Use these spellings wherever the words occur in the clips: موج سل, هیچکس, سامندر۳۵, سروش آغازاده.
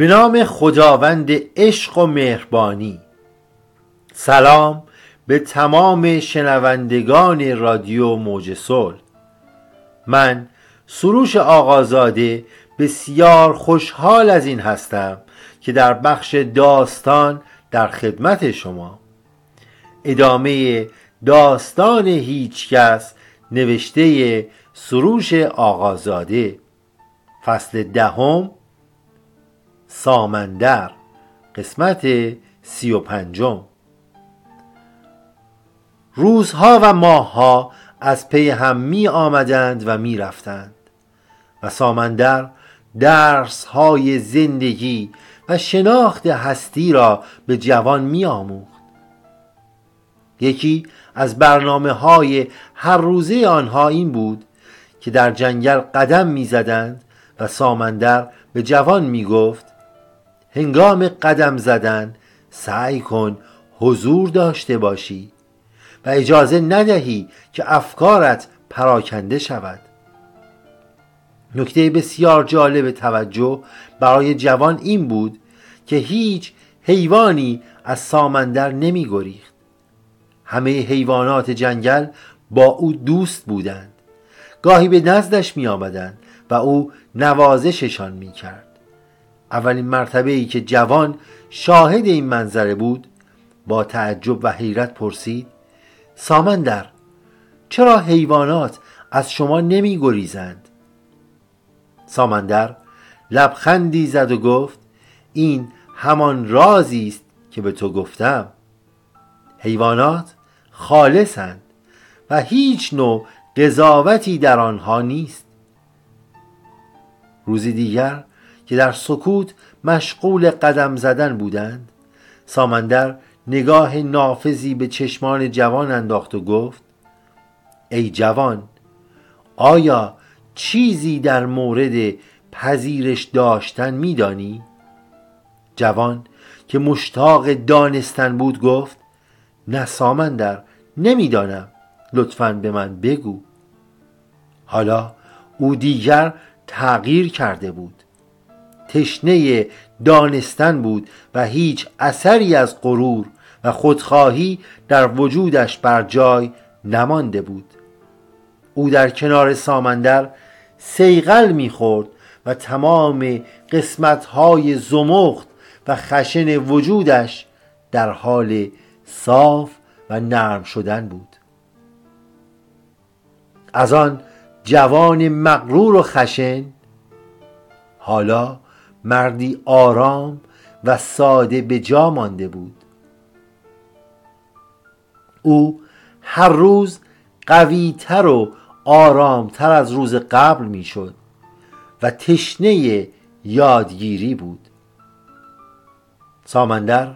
به نام خداوند عشق و مهربانی. سلام به تمام شنوندگان رادیو موج سل. من سروش آغازاده بسیار خوشحال از این هستم که در بخش داستان در خدمت شما. ادامه داستان هیچکس نوشته سروش آغازاده، فصل 10، سامندر، قسمت 35. روزها و ماهها از پی هم می آمدند و می رفتند و سامندر درسهای زندگی و شناخت هستی را به جوان می آموخت. یکی از برنامه‌های هر روزه آنها این بود که در جنگل قدم می‌زدند و سامندر به جوان می‌گفت: هنگام قدم زدن سعی کن حضور داشته باشی و اجازه ندهی که افکارت پراکنده شود. نکته بسیار جالب توجه برای جوان این بود که هیچ حیوانی از سامندر نمی‌گریخت. همه حیوانات جنگل با او دوست بودند. گاهی به نزدش می آمدند و او نوازششان می کرد. اولین مرتبه ای که جوان شاهد این منظره بود، با تعجب و حیرت پرسید: سامندر، چرا حیوانات از شما نمی گریزند؟ سامندر لبخندی زد و گفت: این همان رازی است که به تو گفتم. حیوانات خالصند و هیچ نوع قضاوتی در آنها نیست. روزی دیگر که در سکوت مشغول قدم زدن بودند، سامندر نگاه نافذی به چشمان جوان انداخت و گفت: ای جوان، آیا چیزی در مورد پذیرش داشتن می‌دانی؟ جوان که مشتاق دانستن بود گفت: نه سامندر، نمیدانم، لطفاً به من بگو. حالا او دیگر تغییر کرده بود. تشنه دانستن بود و هیچ اثری از غرور و خودخواهی در وجودش بر جای نمانده بود. او در کنار سامندر سیغل میخورد و تمام قسمتهای زمخت و خشن وجودش در حال صاف و نرم شدن بود. از آن جوان مغرور و خشن حالا مردی آرام و ساده به جا مانده بود. او هر روز قوی‌تر و آرام‌تر از روز قبل میشد و تشنه یادگیری بود. سامندر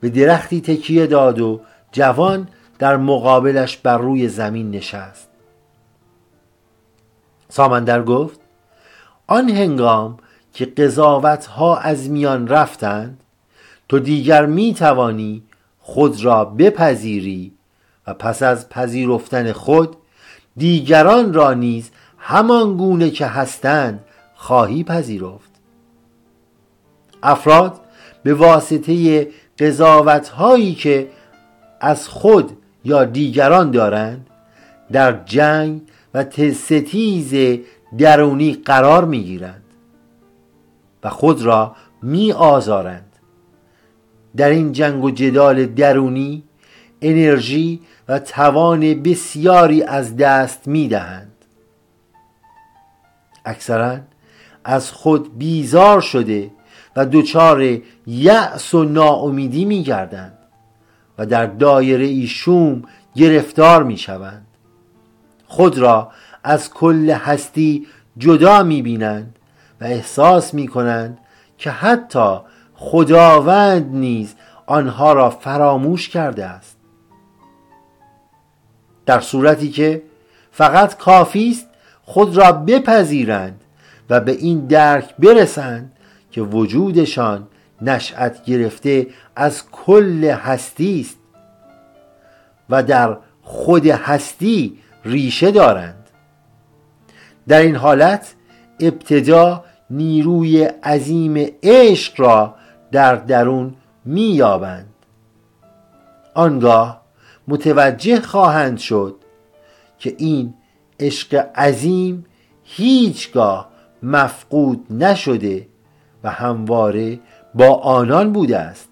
به درختی تکیه داد و جوان در مقابلش بر روی زمین نشست. سامندر گفت: آن هنگام که قضاوت‌ها از میان رفتند، تو دیگر می‌توانی خود را بپذیری و پس از پذیرفتن خود دیگران را نیز همان گونه که هستند خواهی پذیرفت. افراد به واسطه قضاوت‌هایی که از خود یا دیگران دارند در جنگ و ستیز درونی قرار می‌گیرند و خود را می‌آزارند. در این جنگ و جدال درونی انرژی و توان بسیاری از دست می‌دهند. اکثراً از خود بیزار شده و دچار یأس و ناامیدی می‌گردند و در دایره ای شوم گرفتار می‌شوند. خود را از کل هستی جدا می‌بینند و احساس می‌کنند که حتی خداوند نیز آنها را فراموش کرده است. در صورتی که فقط کافی است خود را بپذیرند و به این درک برسند که وجودشان نشأت گرفته از کل هستی است و در خود هستی ریشه دارند. در این حالت ابتدا نیروی عظیم عشق را در درون می‌یابند. آنگاه متوجه خواهند شد که این عشق عظیم هیچگاه مفقود نشده و همواره با آنان بوده است،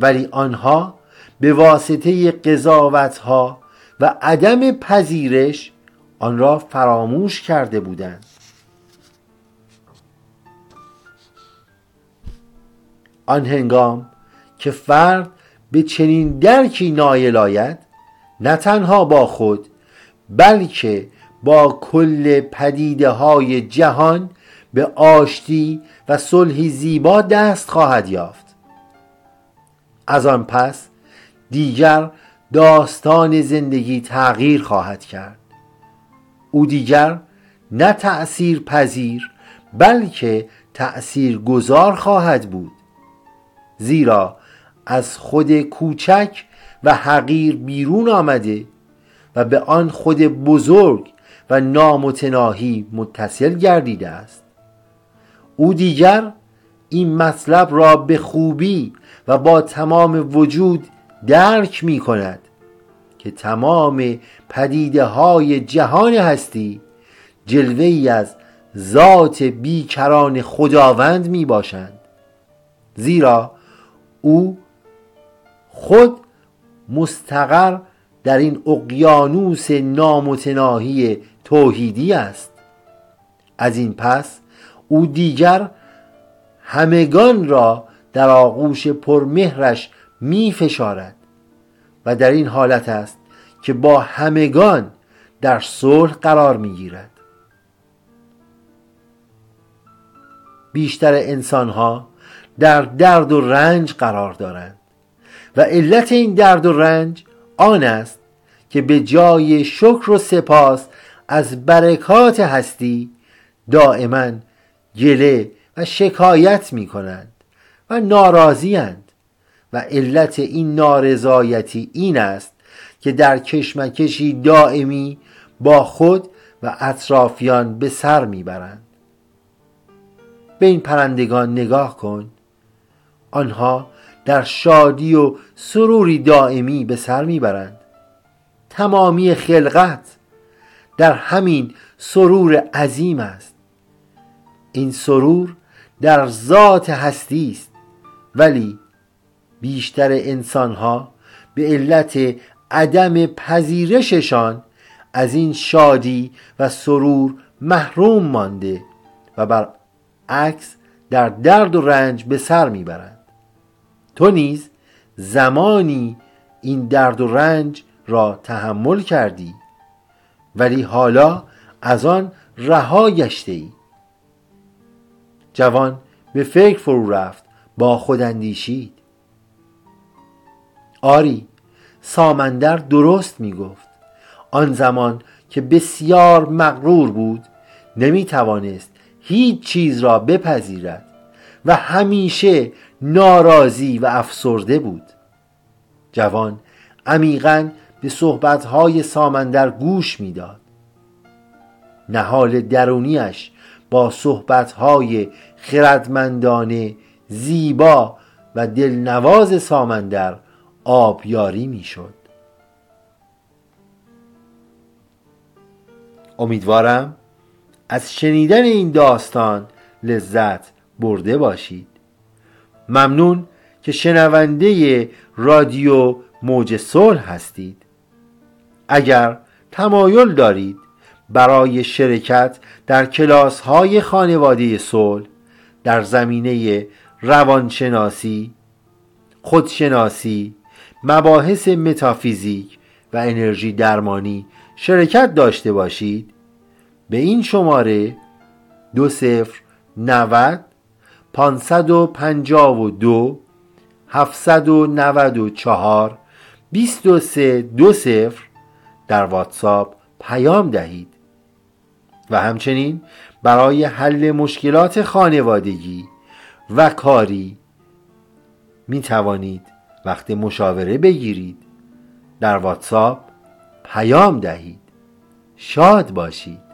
ولی آنها به واسطه قضاوت‌ها و عدم پذیرش آن را فراموش کرده بودند. آن هنگام که فرد به چنین درکی نایل آید، نه تنها با خود بلکه با کل پدیده‌های جهان به آشتی و صلحی زیبا دست خواهد یافت. از آن پس دیگر داستان زندگی تغییر خواهد کرد. او دیگر نه تأثیر پذیر بلکه تأثیر گذار خواهد بود، زیرا از خود کوچک و حقیر بیرون آمده و به آن خود بزرگ و نامتناهی متصل گردیده است. او دیگر این مطلب را به خوبی و با تمام وجود درک می کند که تمام پدیده های جهان هستی جلوه‌ای از ذات بیکران خداوند می باشند، زیرا او خود مستقر در این اقیانوس نامتناهی توحیدی است. از این پس او دیگر همگان را در آغوش پرمهرش می فشارد و در این حالت است که با همگان در صلح قرار می گیرد. بیشتر انسانها در درد و رنج قرار دارند و علت این درد و رنج آن است که به جای شکر و سپاس از برکات هستی دائما گله و شکایت می کنند و ناراضی اند، و علت این نارضایتی این است که در کشمکشی دائمی با خود و اطرافیان به سر می برند. به این پرندگان نگاه کن، آنها در شادی و سروری دائمی به سر می برند. تمامی خلقت در همین سرور عظیم است. این سرور در ذات هستی است، ولی بیشتر انسانها به علت عدم پذیرششان از این شادی و سرور محروم مانده و برعکس در درد و رنج به سر میبرند. تو نیز زمانی این درد و رنج را تحمل کردی، ولی حالا از آن رها گشته‌ای. جوان به فکر فرو رفت، با خود اندیشید. آری، سامندر درست می گفت. آن زمان که بسیار مغرور بود، نمی توانست هیچ چیز را بپذیرد و همیشه ناراضی و افسرده بود. جوان عمیقاً به صحبتهای سامندر گوش می داد. نهال درونیش با صحبتهای خردمندانه، زیبا و دلنواز سامندر آبیاری می شد. امیدوارم از شنیدن این داستان لذت برده باشید. ممنون که شنونده رادیو موج صلح هستید. اگر تمایل دارید برای شرکت در کلاس‌های خانواده صلح در زمینه روانشناسی، خودشناسی، مباحث متافیزیک و انرژی درمانی شرکت داشته باشید، به این شماره 2090 552 794 2320 در واتساپ پیام دهید و همچنین برای حل مشکلات خانوادگی و کاری می توانید وقت مشاوره بگیرید، در واتساپ پیام دهید. شاد باشید.